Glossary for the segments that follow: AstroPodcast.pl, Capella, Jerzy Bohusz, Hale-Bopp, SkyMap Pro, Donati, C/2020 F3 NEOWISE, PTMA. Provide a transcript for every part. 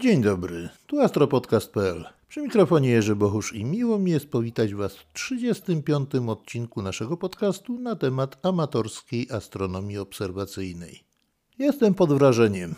Dzień dobry, tu AstroPodcast.pl. Przy mikrofonie Jerzy Bohusz i miło mi jest powitać Was w 35. odcinku naszego podcastu na temat amatorskiej astronomii obserwacyjnej. Jestem pod wrażeniem.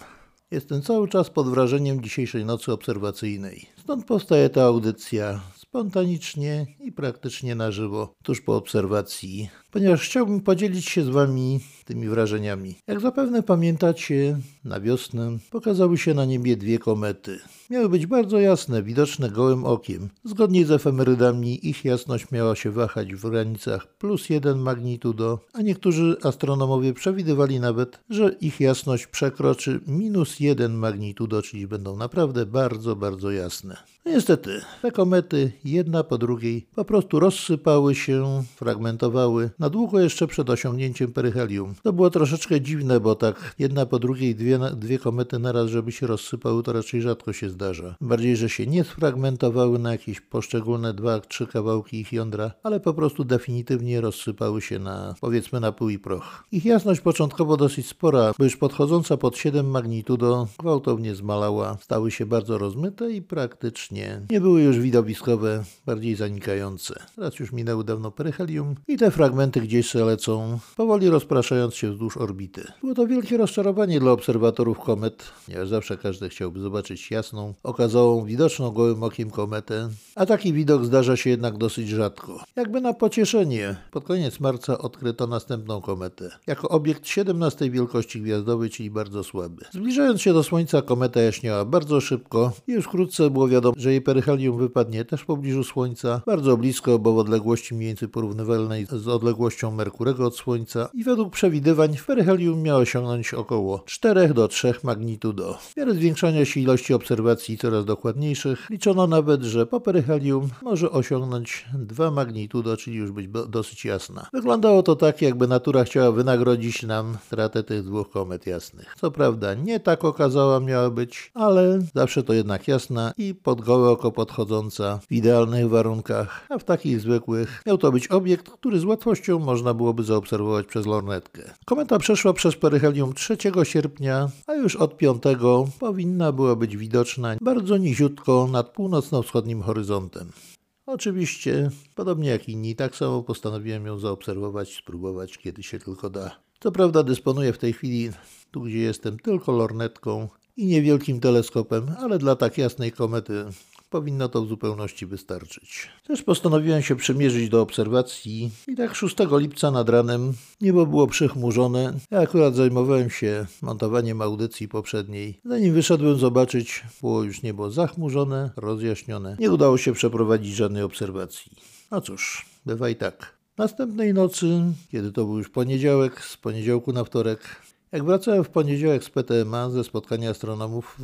Jestem cały czas pod wrażeniem dzisiejszej nocy obserwacyjnej. Stąd powstaje ta audycja spontanicznie i praktycznie na żywo, tuż po obserwacji, ponieważ chciałbym podzielić się z Wami tymi wrażeniami. Jak zapewne pamiętacie, na wiosnę pokazały się na niebie dwie komety. Miały być bardzo jasne, widoczne gołym okiem. Zgodnie z efemerydami ich jasność miała się wahać w granicach +1 magnitudo, a niektórzy astronomowie przewidywali nawet, że ich jasność przekroczy -1 magnitudo, czyli będą naprawdę bardzo, bardzo jasne. Niestety, te komety jedna po drugiej po prostu rozsypały się, fragmentowały na długo jeszcze przed osiągnięciem peryhelium. To było troszeczkę dziwne, bo tak jedna po drugiej dwie komety naraz, żeby się rozsypały, to raczej rzadko się zdarza. Bardziej, że się nie sfragmentowały na jakieś poszczególne 2-3 kawałki ich jądra, ale po prostu definitywnie rozsypały się na, powiedzmy, na pył i proch. Ich jasność początkowo dosyć spora, bo już podchodząca pod 7 magnitudo gwałtownie zmalała, stały się bardzo rozmyte i praktycznie nie były już widowiskowe, bardziej zanikające. Teraz już minęły dawno peryhelium i te fragmenty gdzieś se lecą, powoli rozpraszając się wzdłuż orbity. Było to wielkie rozczarowanie dla obserwatorów komet, ponieważ zawsze każdy chciałby zobaczyć jasną, okazałą, widoczną gołym okiem kometę, a taki widok zdarza się jednak dosyć rzadko. Jakby na pocieszenie, pod koniec marca odkryto następną kometę, jako obiekt 17 wielkości gwiazdowej, czyli bardzo słaby. Zbliżając się do Słońca, kometa jaśniała bardzo szybko i już wkrótce było wiadomo, że jej peryhelium wypadnie też w pobliżu Słońca, bardzo blisko, bo w odległości mniej więcej porównywalnej z odległością Merkurego od Słońca, i według przewidywań w peryhelium miało osiągnąć około 4 do 3 magnitudo. W miarę zwiększania się ilości obserwacji coraz dokładniejszych liczono nawet, że po peryhelium może osiągnąć 2 magnitudo, czyli już być dosyć jasna. Wyglądało to tak, jakby natura chciała wynagrodzić nam stratę tych dwóch komet jasnych. Co prawda nie tak okazała miała być, ale zawsze to jednak jasna i pod gołe oko podchodząca w idealnych warunkach, a w takich zwykłych miał to być obiekt, który z łatwością można byłoby zaobserwować przez lornetkę. Kometa przeszła przez peryhelium 3 sierpnia, a już od 5 powinna była być widoczna bardzo niziutko nad północno-wschodnim horyzontem. Oczywiście, podobnie jak inni, tak samo postanowiłem ją zaobserwować, spróbować, kiedy się tylko da. Co prawda dysponuję w tej chwili, tu gdzie jestem, tylko lornetką i niewielkim teleskopem, ale dla tak jasnej komety powinno to w zupełności wystarczyć. Też postanowiłem się przymierzyć do obserwacji i tak 6 lipca nad ranem niebo było przychmurzone. Ja akurat zajmowałem się montowaniem audycji poprzedniej. Zanim wyszedłem zobaczyć, było już niebo zachmurzone, rozjaśnione. Nie udało się przeprowadzić żadnej obserwacji. No cóż, bywa i tak. Następnej nocy, kiedy to był już poniedziałek, z poniedziałku na wtorek, jak wracałem w poniedziałek z PTMA, ze spotkania astronomów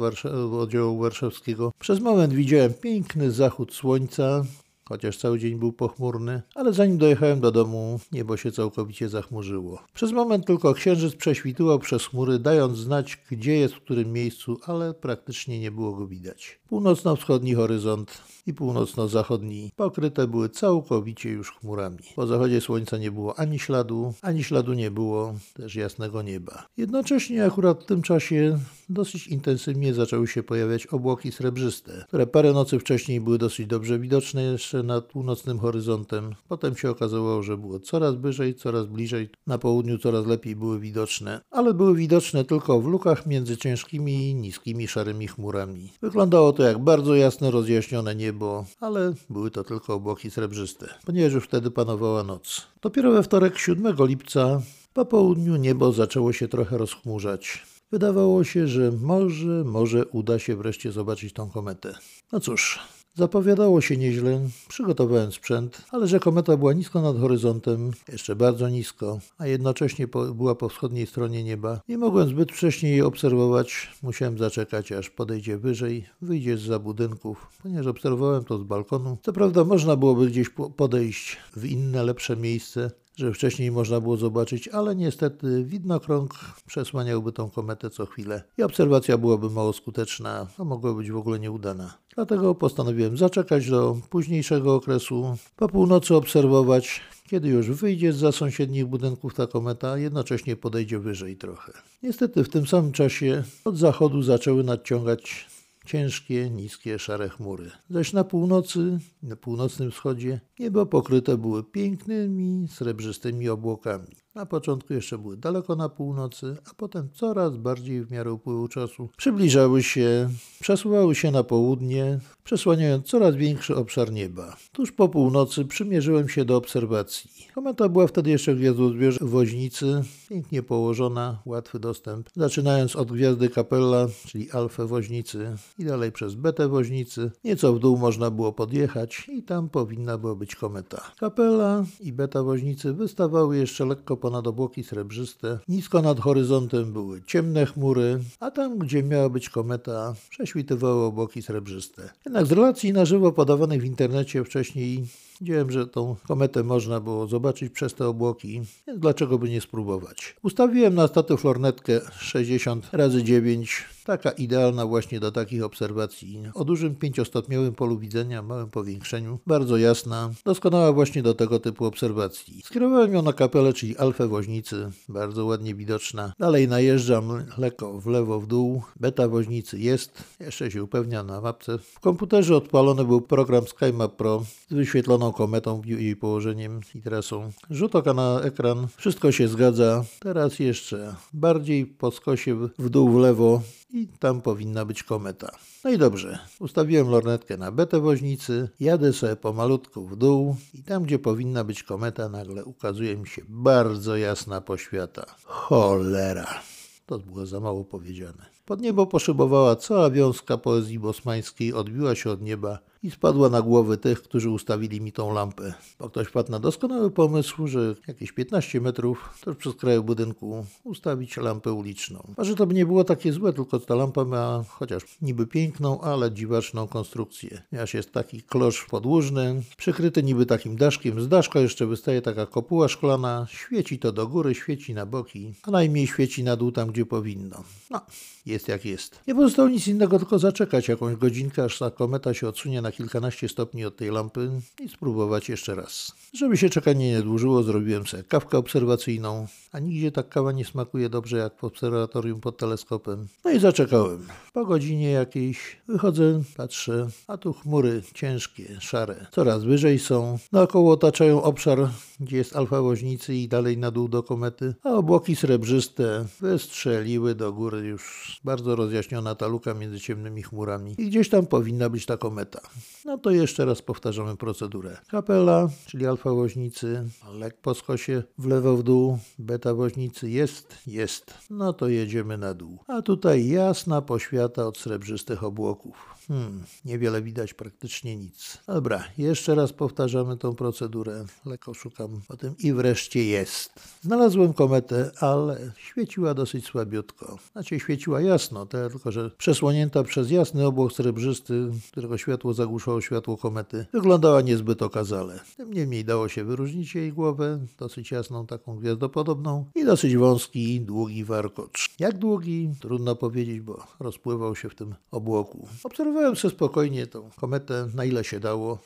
Oddziału Warszawskiego, przez moment widziałem piękny zachód słońca, chociaż cały dzień był pochmurny, ale zanim dojechałem do domu, niebo się całkowicie zachmurzyło. Przez moment tylko księżyc prześwitywał przez chmury, dając znać, gdzie jest, w którym miejscu, ale praktycznie nie było go widać. Północno-wschodni horyzont i północno-zachodni pokryte były całkowicie już chmurami. Po zachodzie słońca nie było ani śladu nie było też jasnego nieba. Jednocześnie akurat w tym czasie dosyć intensywnie zaczęły się pojawiać obłoki srebrzyste, które parę nocy wcześniej były dosyć dobrze widoczne jeszcze nad północnym horyzontem. Potem się okazało, że było coraz wyżej, coraz bliżej, na południu coraz lepiej były widoczne, ale były widoczne tylko w lukach między ciężkimi, niskimi, szarymi chmurami. Wyglądało to jak bardzo jasne, rozjaśnione niebo, ale były to tylko obłoki srebrzyste, ponieważ już wtedy panowała noc. Dopiero we wtorek, 7 lipca, po południu niebo zaczęło się trochę rozchmurzać. Wydawało się, że może uda się wreszcie zobaczyć tą kometę. No cóż, zapowiadało się nieźle, przygotowałem sprzęt, ale że kometa była nisko nad horyzontem, jeszcze bardzo nisko, a jednocześnie była po wschodniej stronie nieba, nie mogłem zbyt wcześnie jej obserwować, musiałem zaczekać, aż podejdzie wyżej, wyjdzie zza budynków, ponieważ obserwowałem to z balkonu. Co prawda można byłoby gdzieś podejść w inne, lepsze miejsce, że wcześniej można było zobaczyć, ale niestety widnokrąg przesłaniałby tą kometę co chwilę i obserwacja byłaby mało skuteczna, a mogła być w ogóle nieudana. Dlatego postanowiłem zaczekać do późniejszego okresu, po północy obserwować, kiedy już wyjdzie zza sąsiednich budynków ta kometa, a jednocześnie podejdzie wyżej trochę. Niestety w tym samym czasie od zachodu zaczęły nadciągać ciężkie, niskie, szare chmury. Zaś na północy, na północnym wschodzie niebo pokryte było pięknymi, srebrzystymi obłokami. Na początku jeszcze były daleko na północy, a potem coraz bardziej w miarę upływu czasu przybliżały się, przesuwały się na południe, przesłaniając coraz większy obszar nieba. Tuż po północy przymierzyłem się do obserwacji. Kometa była wtedy jeszcze gwiazdozbierze Woźnicy, pięknie położona, łatwy dostęp, zaczynając od gwiazdy Capella, czyli alfę Woźnicy i dalej przez betę Woźnicy. Nieco w dół można było podjechać i tam powinna była być kometa. Capella i beta Woźnicy wystawały jeszcze lekko ponad obłoki srebrzyste, nisko nad horyzontem były ciemne chmury, a tam, gdzie miała być kometa, prześwitywały obłoki srebrzyste. Jednak z relacji na żywo podawanych w internecie wcześniej widziałem, że tą kometę można było zobaczyć przez te obłoki, więc dlaczego by nie spróbować. Ustawiłem na statyw lornetkę 60x9, taka idealna właśnie do takich obserwacji, o dużym 5-stopniowym polu widzenia, małym powiększeniu, bardzo jasna, doskonała właśnie do tego typu obserwacji. Skierowałem ją na Capellę, czyli alfę Woźnicy, bardzo ładnie widoczna. Dalej najeżdżam lekko w lewo, w dół, beta Woźnicy jest, jeszcze się upewniam na mapce. W komputerze odpalony był program SkyMap Pro z wyświetloną kometą, jej położeniem i trasą. Rzut oka na ekran. Wszystko się zgadza. Teraz jeszcze bardziej po skosie w dół, w lewo i tam powinna być kometa. No i dobrze. Ustawiłem lornetkę na betę Woźnicy. Jadę sobie pomalutku w dół i tam, gdzie powinna być kometa, nagle ukazuje mi się bardzo jasna poświata. Cholera! To było za mało powiedziane. Pod niebo poszybowała cała wiązka poezji bosmańskiej, odbiła się od nieba i spadła na głowy tych, którzy ustawili mi tą lampę. Bo ktoś wpadł na doskonały pomysł, że jakieś 15 metrów tuż przy skraju budynku ustawić lampę uliczną. Może to by nie było takie złe, tylko ta lampa ma chociaż niby piękną, ale dziwaczną konstrukcję. Ponieważ jest taki klosz podłużny, przykryty niby takim daszkiem. Z daszka jeszcze wystaje taka kopuła szklana. Świeci to do góry, świeci na boki, a najmniej świeci na dół tam, gdzie powinno. No, jest jak jest. Nie pozostało nic innego, tylko zaczekać jakąś godzinkę, aż ta kometa się odsunie na kilkanaście stopni od tej lampy i spróbować jeszcze raz. Żeby się czekanie nie dłużyło, zrobiłem sobie kawkę obserwacyjną, a nigdzie tak kawa nie smakuje dobrze jak w obserwatorium pod teleskopem. No i zaczekałem. Po godzinie jakiejś wychodzę, patrzę, a tu chmury ciężkie, szare, coraz wyżej są. Naokoło otaczają obszar, gdzie jest alfa Woźnicy i dalej na dół do komety, a obłoki srebrzyste wystrzeliły do góry, już bardzo rozjaśniona ta luka między ciemnymi chmurami i gdzieś tam powinna być ta kometa. No to jeszcze raz powtarzamy procedurę. Capella, czyli alfa Woźnicy, lek po skosie w lewo, w dół, beta Woźnicy jest. No to jedziemy na dół. A tutaj jasna poświata od srebrzystych obłoków. Niewiele widać, praktycznie nic. Dobra, jeszcze raz powtarzamy tą procedurę. Lekko szukam o tym i wreszcie jest. Znalazłem kometę, ale świeciła dosyć słabiutko. Znaczy świeciła jasno, tylko że przesłonięta przez jasny obłok srebrzysty, którego światło zagłuszało światło komety, wyglądała niezbyt okazale. Tym niemniej dało się wyróżnić jej głowę, dosyć jasną, taką gwiazdopodobną i dosyć wąski, długi warkocz. Jak długi? Trudno powiedzieć, bo rozpływał się w tym obłoku. Obserwowałem sobie spokojnie tą kometę, na ile się dało.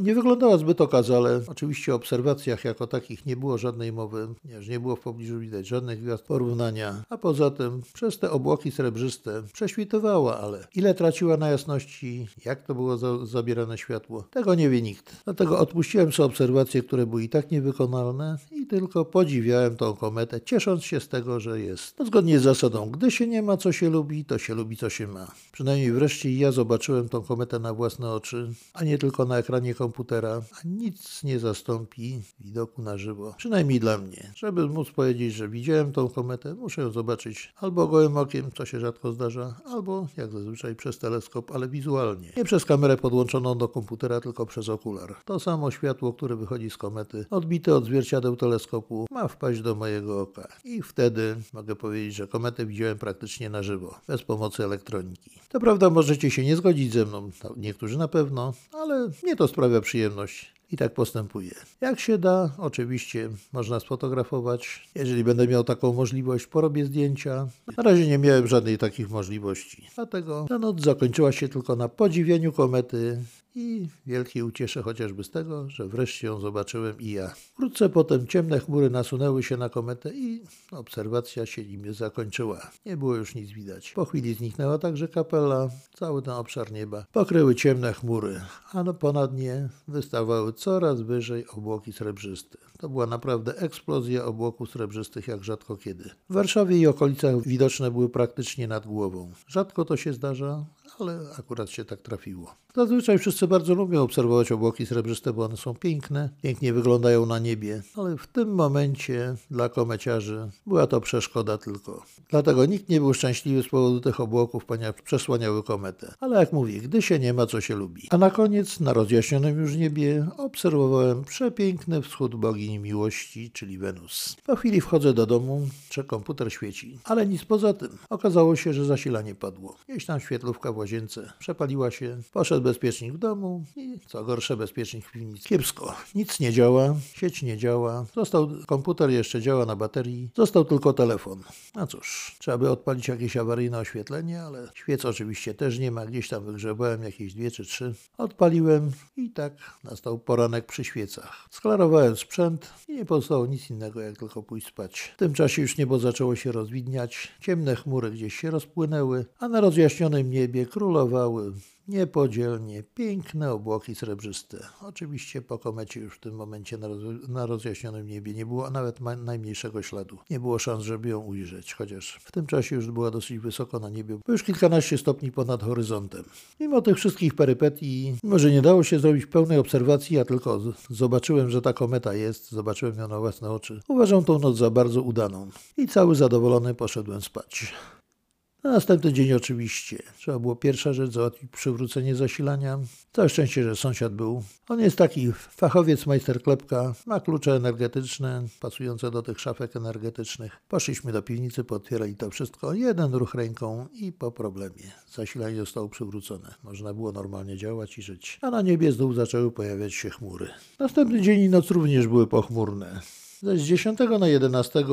Nie wyglądała zbyt okazale. Oczywiście o obserwacjach jako takich nie było żadnej mowy, ponieważ nie było w pobliżu widać żadnych gwiazd porównania. A poza tym przez te obłoki srebrzyste prześwitywała, ale ile traciła na jasności, jak to było zabierane światło, tego nie wie nikt. Dlatego odpuściłem sobie obserwacje, które były i tak niewykonalne i tylko podziwiałem tą kometę, ciesząc się z tego, że jest. No, zgodnie z zasadą, gdy się nie ma co się lubi, to się lubi co się ma. Przynajmniej wreszcie ja zobaczyłem tą kometę na własne oczy, a nie tylko na ekranie komputera, a nic nie zastąpi widoku na żywo. Przynajmniej dla mnie. Żeby móc powiedzieć, że widziałem tą kometę, muszę ją zobaczyć albo gołym okiem, co się rzadko zdarza, albo jak zazwyczaj przez teleskop, ale wizualnie. Nie przez kamerę podłączoną do komputera, tylko przez okular. To samo światło, które wychodzi z komety, odbite od zwierciadeł teleskopu, ma wpaść do mojego oka. I wtedy mogę powiedzieć, że kometę widziałem praktycznie na żywo, bez pomocy elektroniki. To prawda, możecie się nie zgodzić ze mną, niektórzy na pewno, ale mnie to sprawia przyjemność. I tak postępuję. Jak się da, oczywiście można sfotografować. Jeżeli będę miał taką możliwość, porobię zdjęcia. Na razie nie miałem żadnej takich możliwości. Dlatego ta noc zakończyła się tylko na podziwieniu komety i wielkie ucieszę chociażby z tego, że wreszcie ją zobaczyłem i ja. Wkrótce potem ciemne chmury nasunęły się na kometę i obserwacja się nim zakończyła. Nie było już nic widać. Po chwili zniknęła także Capella, cały ten obszar nieba pokryły ciemne chmury, a ponad nie wystawały coraz wyżej obłoki srebrzyste. To była naprawdę eksplozja obłoków srebrzystych jak rzadko kiedy. W Warszawie i okolicach widoczne były praktycznie nad głową. Rzadko to się zdarza, ale akurat się tak trafiło. Zazwyczaj wszyscy bardzo lubią obserwować obłoki srebrzyste, bo one są piękne, pięknie wyglądają na niebie, ale w tym momencie dla komeciarzy była to przeszkoda tylko. Dlatego nikt nie był szczęśliwy z powodu tych obłoków, ponieważ przesłaniały kometę. Ale jak mówię, gdy się nie ma, co się lubi. A na koniec, na rozjaśnionym już niebie, obserwowałem przepiękny wschód bogini miłości, czyli Wenus. Po chwili wchodzę do domu, czy komputer świeci, ale nic poza tym. Okazało się, że zasilanie padło. Gdzieś tam świetlówka w łazience przepaliła się, poszedł bezpiecznik w domu i co gorsze bezpiecznik w piwnicy. Kiepsko. Nic nie działa, sieć nie działa, komputer jeszcze działa na baterii, został tylko telefon. No cóż, trzeba by odpalić jakieś awaryjne oświetlenie, ale świec oczywiście też nie ma, gdzieś tam wygrzebałem jakieś 2 czy 3. Odpaliłem i tak nastał poranek przy świecach. Sklarowałem sprzęt i nie pozostało nic innego jak tylko pójść spać. W tym czasie już niebo zaczęło się rozwidniać, ciemne chmury gdzieś się rozpłynęły, a na rozjaśnionym niebie królowały niepodzielnie piękne obłoki srebrzyste. Oczywiście po komecie już w tym momencie na rozjaśnionym niebie nie było nawet najmniejszego śladu. Nie było szans, żeby ją ujrzeć, chociaż w tym czasie już była dosyć wysoko na niebie, bo już kilkanaście stopni ponad horyzontem. Mimo tych wszystkich perypetii, może nie dało się zrobić pełnej obserwacji, ja tylko zobaczyłem, że ta kometa jest, zobaczyłem ją na własne oczy. Uważam tą noc za bardzo udaną i cały zadowolony poszedłem spać. Na następny dzień oczywiście trzeba było pierwsza rzecz załatwić przywrócenie zasilania. Całe szczęście, że sąsiad był. On jest taki fachowiec, majsterklepka, ma klucze energetyczne pasujące do tych szafek energetycznych. Poszliśmy do piwnicy, potwierali to wszystko. Jeden ruch ręką i po problemie. Zasilanie zostało przywrócone. Można było normalnie działać i żyć. A na niebie z dół zaczęły pojawiać się chmury. Następny dzień i noc również były pochmurne. Z 10 na 11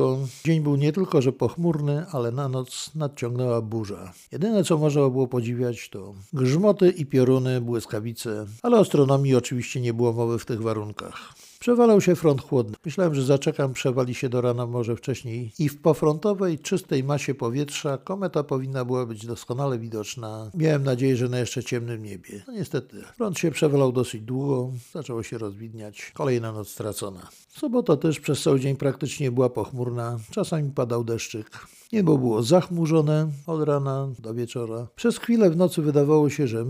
dzień był nie tylko, że pochmurny, ale na noc nadciągnęła burza. Jedyne, co można było podziwiać, to grzmoty i pioruny, błyskawice, ale astronomii oczywiście nie było mowy w tych warunkach. Przewalał się front chłodny. Myślałem, że zaczekam, przewali się do rana może wcześniej i w pofrontowej, czystej masie powietrza kometa powinna była być doskonale widoczna. Miałem nadzieję, że na jeszcze ciemnym niebie. No niestety, front się przewalał dosyć długo, zaczęło się rozwidniać. Kolejna noc stracona. Sobota też przez cały dzień praktycznie była pochmurna, czasami padał deszczyk. Niebo było zachmurzone od rana do wieczora. Przez chwilę w nocy wydawało się, że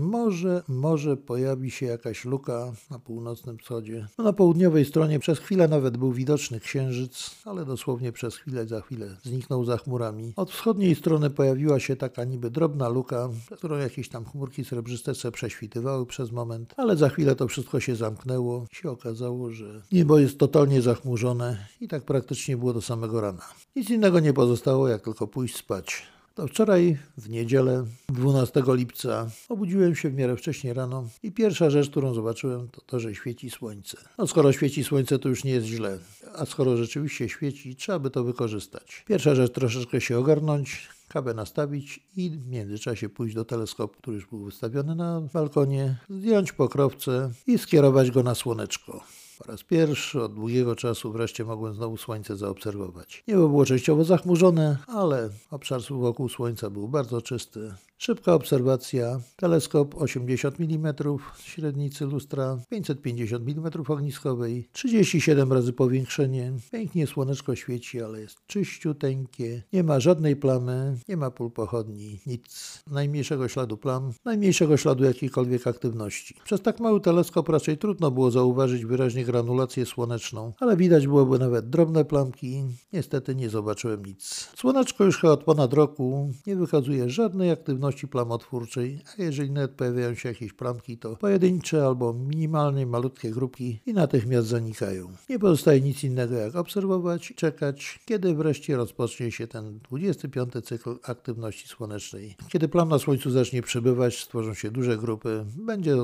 może pojawi się jakaś luka na północnym wschodzie. Na południowej stronie przez chwilę nawet był widoczny księżyc, ale dosłownie przez chwilę, za chwilę zniknął za chmurami. Od wschodniej strony pojawiła się taka niby drobna luka, przez którą jakieś tam chmurki srebrzyste se prześwitywały przez moment, ale za chwilę to wszystko się zamknęło. Się okazało, że niebo jest totalnie zachmurzone i tak praktycznie było do samego rana. Nic innego nie pozostało, jak tylko pójść spać. To wczoraj, w niedzielę, 12 lipca, obudziłem się w miarę wcześnie rano i pierwsza rzecz, którą zobaczyłem, to to, że świeci słońce. No skoro świeci słońce, to już nie jest źle, a skoro rzeczywiście świeci, trzeba by to wykorzystać. Pierwsza rzecz, troszeczkę się ogarnąć, kawę nastawić i w międzyczasie pójść do teleskopu, który już był wystawiony na balkonie, zdjąć pokrowce i skierować go na słoneczko. Po raz pierwszy od długiego czasu wreszcie mogłem znowu słońce zaobserwować. Niebo było częściowo zachmurzone, ale obszar wokół słońca był bardzo czysty. Szybka obserwacja, teleskop 80 mm średnicy lustra, 550 mm ogniskowej, 37 razy powiększenie. Pięknie słoneczko świeci, ale jest czyściuteńkie, nie ma żadnej plamy, nie ma pól pochodni, nic. Najmniejszego śladu plam, najmniejszego śladu jakiejkolwiek aktywności. Przez tak mały teleskop raczej trudno było zauważyć wyraźnie granulację słoneczną, ale widać byłoby nawet drobne plamki. Niestety nie zobaczyłem nic. Słoneczko już chyba od ponad roku nie wykazuje żadnej aktywności plamotwórczej, a jeżeli nawet pojawiają się jakieś plamki, to pojedyncze albo minimalnie malutkie grupki i natychmiast zanikają. Nie pozostaje nic innego jak obserwować i czekać, kiedy wreszcie rozpocznie się ten 25. cykl aktywności słonecznej. Kiedy plam na słońcu zacznie przybywać, stworzą się duże grupy,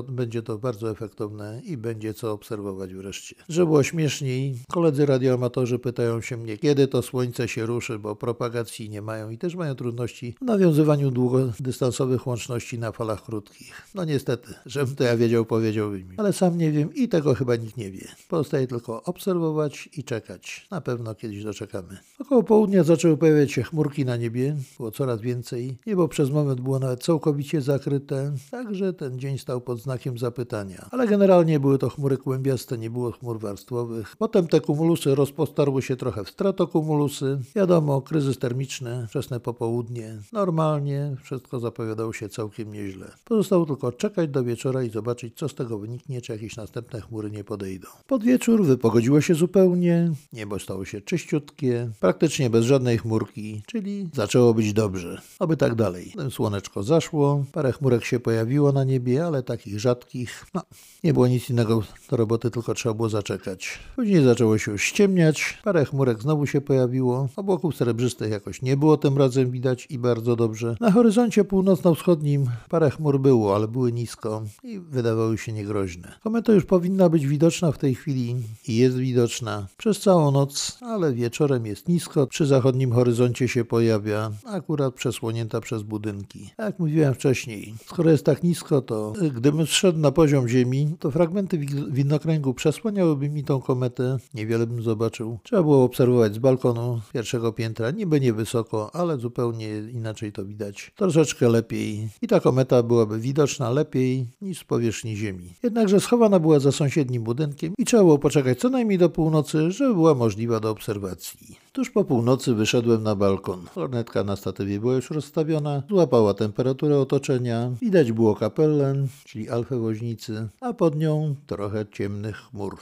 będzie to bardzo efektowne i będzie co obserwować wreszcie. wreszcie. Żeby było śmieszniej, koledzy radioamatorzy pytają się mnie, kiedy to słońce się ruszy, bo propagacji nie mają i też mają trudności w nawiązywaniu długodystansowych łączności na falach krótkich. No niestety, żebym to ja wiedział, powiedziałbym im. Ale sam nie wiem i tego chyba nikt nie wie. Pozostaje tylko obserwować i czekać. Na pewno kiedyś doczekamy. Około południa zaczęły pojawiać się chmurki na niebie, było coraz więcej. Niebo przez moment było nawet całkowicie zakryte, także ten dzień stał pod znakiem zapytania. Ale generalnie były to chmury kłębiaste, nie było chmur warstwowych. Potem te kumulusy rozpostarły się trochę w stratokumulusy. Wiadomo, kryzys termiczny, wczesne popołudnie. Normalnie wszystko zapowiadało się całkiem nieźle. Pozostało tylko czekać do wieczora i zobaczyć, co z tego wyniknie, czy jakieś następne chmury nie podejdą. Pod wieczór wypogodziło się zupełnie, niebo stało się czyściutkie, praktycznie bez żadnej chmurki, czyli zaczęło być dobrze. Oby tak dalej. Potem słoneczko zaszło, parę chmurek się pojawiło na niebie, ale takich rzadkich. No, nie było nic innego do roboty, tylko trzeba było zaczekać. Później zaczęło się już ściemniać, parę chmurek znowu się pojawiło, obłoków srebrzystych jakoś nie było tym razem widać i bardzo dobrze. Na horyzoncie północno-wschodnim parę chmur było, ale były nisko i wydawały się niegroźne. Kometa już powinna być widoczna w tej chwili i jest widoczna przez całą noc, ale wieczorem jest nisko, przy zachodnim horyzoncie się pojawia, akurat przesłonięta przez budynki. Jak mówiłem wcześniej, skoro jest tak nisko, to gdybym zszedł na poziom Ziemi, to fragmenty widnokręgu przesłaniałyby mi tą kometę, niewiele bym zobaczył. Trzeba było obserwować z balkonu pierwszego piętra, niby niewysoko, ale zupełnie inaczej to widać. Troszeczkę lepiej i ta kometa byłaby widoczna lepiej niż z powierzchni Ziemi. Jednakże schowana była za sąsiednim budynkiem i trzeba było poczekać co najmniej do północy, żeby była możliwa do obserwacji. Tuż po północy wyszedłem na balkon. Lornetka na statywie była już rozstawiona, złapała temperaturę otoczenia, widać było Capellę, czyli alfę woźnicy, a pod nią trochę ciemnych chmur.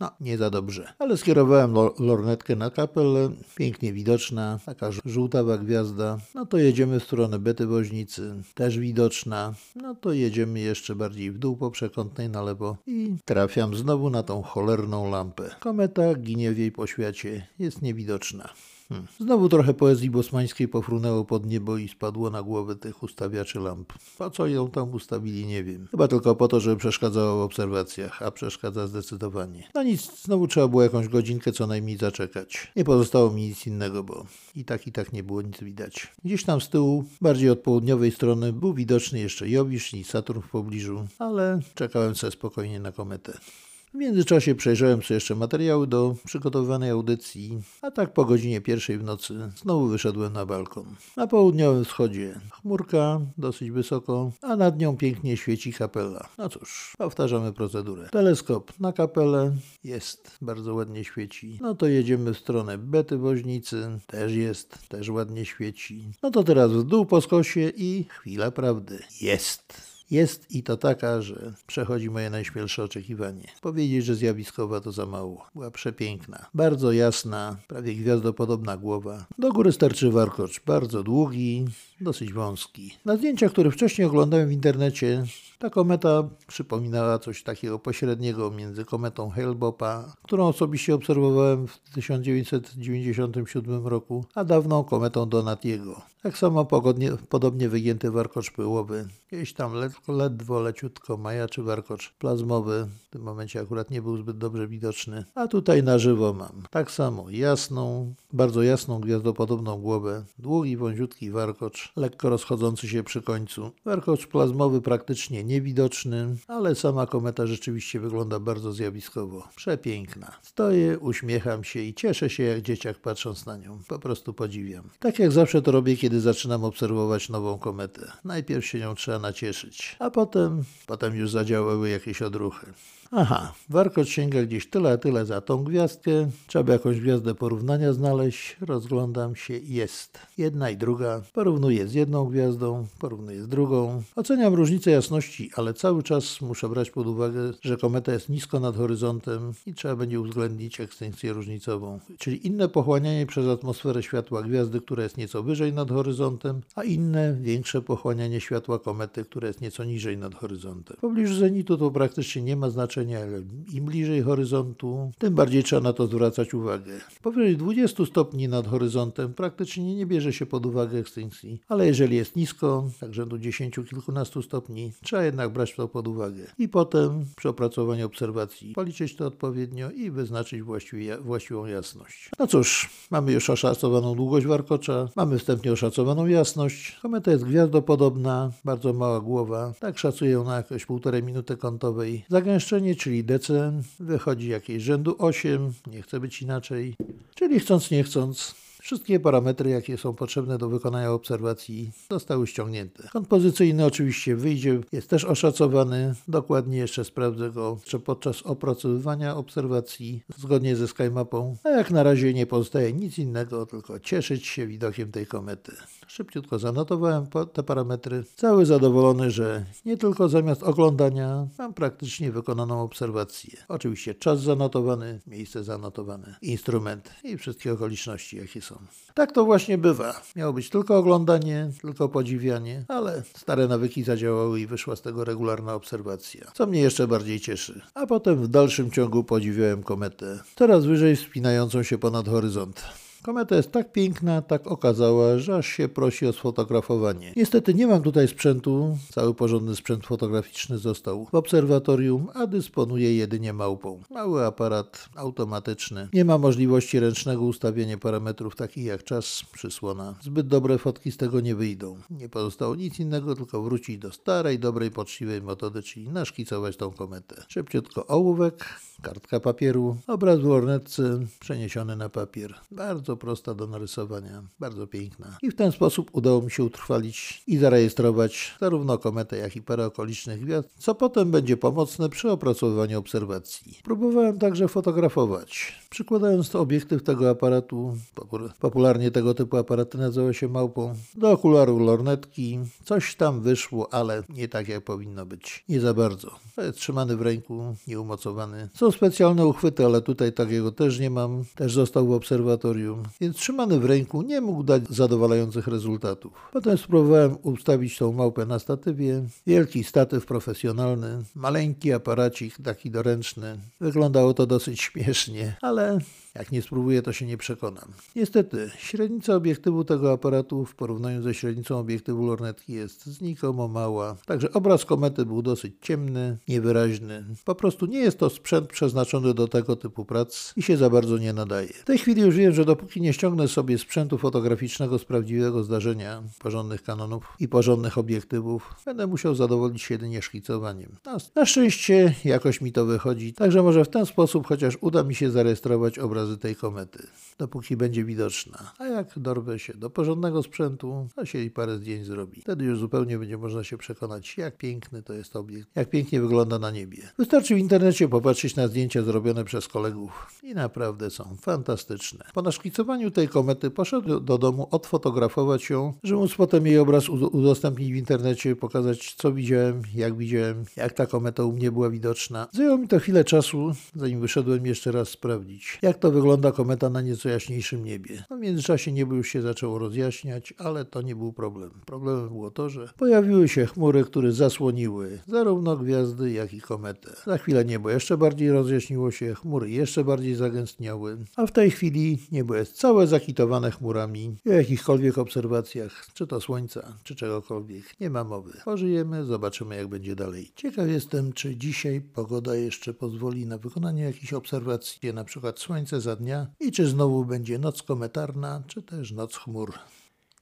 No, nie za dobrze. Ale skierowałem lornetkę na Capellę, pięknie widoczna, taka żółtawa gwiazda. No to jedziemy w stronę bety woźnicy, też widoczna. No to jedziemy jeszcze bardziej w dół po przekątnej na lewo i trafiam znowu na tą cholerną lampę. Kometa ginie w jej poświacie, jest niewidoczna. Znowu trochę poezji bosmańskiej pofrunęło pod niebo i spadło na głowę tych ustawiaczy lamp. Po co ją tam ustawili, nie wiem. Chyba tylko po to, żeby przeszkadzało w obserwacjach, a przeszkadza zdecydowanie. No nic, znowu trzeba było jakąś godzinkę co najmniej zaczekać. Nie pozostało mi nic innego, bo i tak nie było nic widać. Gdzieś tam z tyłu, bardziej od południowej strony, był widoczny jeszcze Jowisz i Saturn w pobliżu, ale czekałem sobie spokojnie na kometę. W międzyczasie przejrzałem sobie jeszcze materiały do przygotowywanej audycji, a tak po godzinie 1 w nocy znowu wyszedłem na balkon. Na południowym wschodzie chmurka, dosyć wysoko, a nad nią pięknie świeci Capella. No cóż, powtarzamy procedurę. Teleskop na Capellę, jest, bardzo ładnie świeci. No to jedziemy w stronę bety woźnicy, też jest, też ładnie świeci. No to teraz w dół po skosie i chwila prawdy, jest. Jest i to taka, że przechodzi moje najśmielsze oczekiwanie. Powiedzieć, że zjawiskowa to za mało. Była przepiękna, bardzo jasna, prawie gwiazdopodobna głowa. Do góry sterczy warkocz, bardzo długi, dosyć wąski. Na zdjęciach, które wcześniej oglądałem w internecie, ta kometa przypominała coś takiego pośredniego między kometą Hale-Boppa, którą osobiście obserwowałem w 1997 roku, a dawną kometą Donatiego. Tak samo podobnie wygięty warkocz pyłowy. Gdzieś tam ledwo, leciutko majaczy warkocz plazmowy. W tym momencie akurat nie był zbyt dobrze widoczny. A tutaj na żywo mam tak samo jasną, bardzo jasną, gwiazdopodobną głowę. Długi, wąziutki warkocz, lekko rozchodzący się przy końcu. Warkocz plazmowy praktycznie niewidoczny, ale sama kometa rzeczywiście wygląda bardzo zjawiskowo. Przepiękna. Stoję, uśmiecham się i cieszę się jak dzieciak patrząc na nią. Po prostu podziwiam. Tak jak zawsze to robię, kiedy zaczynam obserwować nową kometę. Najpierw się nią trzeba nacieszyć, a potem już zadziałały jakieś odruchy. Aha, warkocz sięga gdzieś tyle za tą gwiazdkę. Trzeba jakąś gwiazdę porównania znaleźć. Rozglądam się, jest. Jedna i druga. Porównuję z jedną gwiazdą, porównuję z drugą. Oceniam różnicę jasności, ale cały czas muszę brać pod uwagę, że kometa jest nisko nad horyzontem i trzeba będzie uwzględnić ekstynkcję różnicową. Czyli inne pochłanianie przez atmosferę światła gwiazdy, która jest nieco wyżej nad horyzontem, a inne, większe pochłanianie światła komety, które jest nieco nieco niżej nad horyzontem. W pobliżu zenitu to praktycznie nie ma znaczenia, ale im bliżej horyzontu, tym bardziej trzeba na to zwracać uwagę. Powyżej 20 stopni nad horyzontem praktycznie nie bierze się pod uwagę ekstynkcji, ale jeżeli jest nisko, tak rzędu 10 kilkunastu stopni, trzeba jednak brać to pod uwagę. I potem przy opracowaniu obserwacji policzyć to odpowiednio i wyznaczyć właściwą jasność. No cóż, mamy już oszacowaną długość warkocza, mamy wstępnie oszacowaną jasność. Kometa jest gwiazdopodobna, bardzo mała głowa, tak szacuję ją na jakieś 1,5 minuty kątowej. Zagęszczenie, czyli DC, wychodzi jakieś rzędu 8, nie chce być inaczej, czyli chcąc nie chcąc, wszystkie parametry, jakie są potrzebne do wykonania obserwacji, zostały ściągnięte. Kąt pozycyjny oczywiście wyjdzie, jest też oszacowany. Dokładnie jeszcze sprawdzę go podczas opracowywania obserwacji zgodnie ze SkyMapą. A jak na razie nie pozostaje nic innego, tylko cieszyć się widokiem tej komety. Szybciutko zanotowałem te parametry. Cały zadowolony, że nie tylko zamiast oglądania mam praktycznie wykonaną obserwację. Oczywiście czas zanotowany, miejsce zanotowane, instrument i wszystkie okoliczności, jakie są. Tak to właśnie bywa. Miało być tylko oglądanie, tylko podziwianie, ale stare nawyki zadziałały i wyszła z tego regularna obserwacja, co mnie jeszcze bardziej cieszy. A potem w dalszym ciągu podziwiałem kometę, coraz wyżej wspinającą się ponad horyzont. Kometa jest tak piękna, tak okazała, że aż się prosi o sfotografowanie. Niestety nie mam tutaj sprzętu, cały porządny sprzęt fotograficzny został w obserwatorium, a dysponuję jedynie małpą. Mały aparat automatyczny. Nie ma możliwości ręcznego ustawienia parametrów takich jak czas, przysłona. Zbyt dobre fotki z tego nie wyjdą. Nie pozostało nic innego, tylko wrócić do starej, dobrej, poczciwej metody, czyli naszkicować tą kometę. Szybciutko ołówek, kartka papieru, obraz w lornetce przeniesiony na papier. Bardzo prosta do narysowania, bardzo piękna. I w ten sposób udało mi się utrwalić i zarejestrować zarówno kometę, jak i parę okolicznych gwiazd, co potem będzie pomocne przy opracowywaniu obserwacji. Próbowałem także fotografować. Przykładając to obiektyw tego aparatu, popularnie tego typu aparaty nazywały się małpą, do okularu lornetki, coś tam wyszło, ale nie tak jak powinno być. Nie za bardzo. To jest trzymany w ręku, nieumocowany. Są specjalne uchwyty, ale tutaj takiego też nie mam. Też został w obserwatorium, więc trzymany w ręku nie mógł dać zadowalających rezultatów. Potem spróbowałem ustawić tą małpę na statywie. Wielki statyw profesjonalny, maleńki aparacik, taki doręczny. Wyglądało to dosyć śmiesznie, ale jak nie spróbuję, to się nie przekonam. Niestety, średnica obiektywu tego aparatu w porównaniu ze średnicą obiektywu lornetki jest znikomo mała. Także obraz komety był dosyć ciemny, niewyraźny. Po prostu nie jest to sprzęt przeznaczony do tego typu prac i się za bardzo nie nadaje. W tej chwili już wiem, że dopóki nie ściągnę sobie sprzętu fotograficznego z prawdziwego zdarzenia, porządnych kanonów i porządnych obiektywów, będę musiał zadowolić się jedynie szkicowaniem. Na szczęście jakoś mi to wychodzi, także może w ten sposób chociaż uda mi się zarejestrować obrazy tej komety, dopóki będzie widoczna. A jak dorwę się do porządnego sprzętu, to się i parę zdjęć zrobi. Wtedy już zupełnie będzie można się przekonać, jak piękny to jest obiekt, jak pięknie wygląda na niebie. Wystarczy w internecie popatrzeć na zdjęcia zrobione przez kolegów i naprawdę są fantastyczne. Po naszkicowaniu tej komety poszedłem do domu odfotografować ją, żeby móc potem jej obraz udostępnić w internecie, pokazać co widziałem, jak ta kometa u mnie była widoczna. Zajęło mi to chwilę czasu, zanim wyszedłem jeszcze raz sprawdzić, jak to wygląda kometa na nieco jaśniejszym niebie. No w międzyczasie niebo już się zaczęło rozjaśniać, ale to nie był problem. Problemem było to, że pojawiły się chmury, które zasłoniły zarówno gwiazdy, jak i kometę. Za chwilę niebo jeszcze bardziej rozjaśniło się, chmury jeszcze bardziej zagęstniały, a w tej chwili niebo jest całe zakitowane chmurami. O jakichkolwiek obserwacjach, czy to słońca, czy czegokolwiek, nie ma mowy. Pożyjemy, zobaczymy jak będzie dalej. Ciekaw jestem, czy dzisiaj pogoda jeszcze pozwoli na wykonanie jakichś obserwacji, gdzie na przykład słońce za dnia i czy znowu będzie noc kometarna, czy też noc chmur.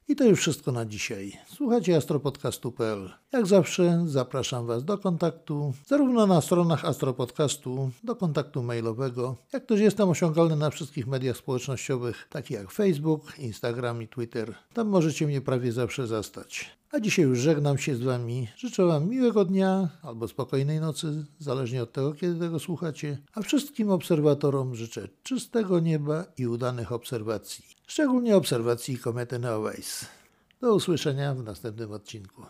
I to już wszystko na dzisiaj. Słuchajcie AstroPodcastu.pl. Jak zawsze zapraszam Was do kontaktu, zarówno na stronach AstroPodcastu, do kontaktu mailowego, jak też jestem osiągalny na wszystkich mediach społecznościowych, takich jak Facebook, Instagram i Twitter. Tam możecie mnie prawie zawsze zastać. A dzisiaj już żegnam się z Wami. Życzę Wam miłego dnia albo spokojnej nocy, zależnie od tego, kiedy tego słuchacie. A wszystkim obserwatorom życzę czystego nieba i udanych obserwacji. Szczególnie obserwacji komety NEOWISE. Do usłyszenia w następnym odcinku.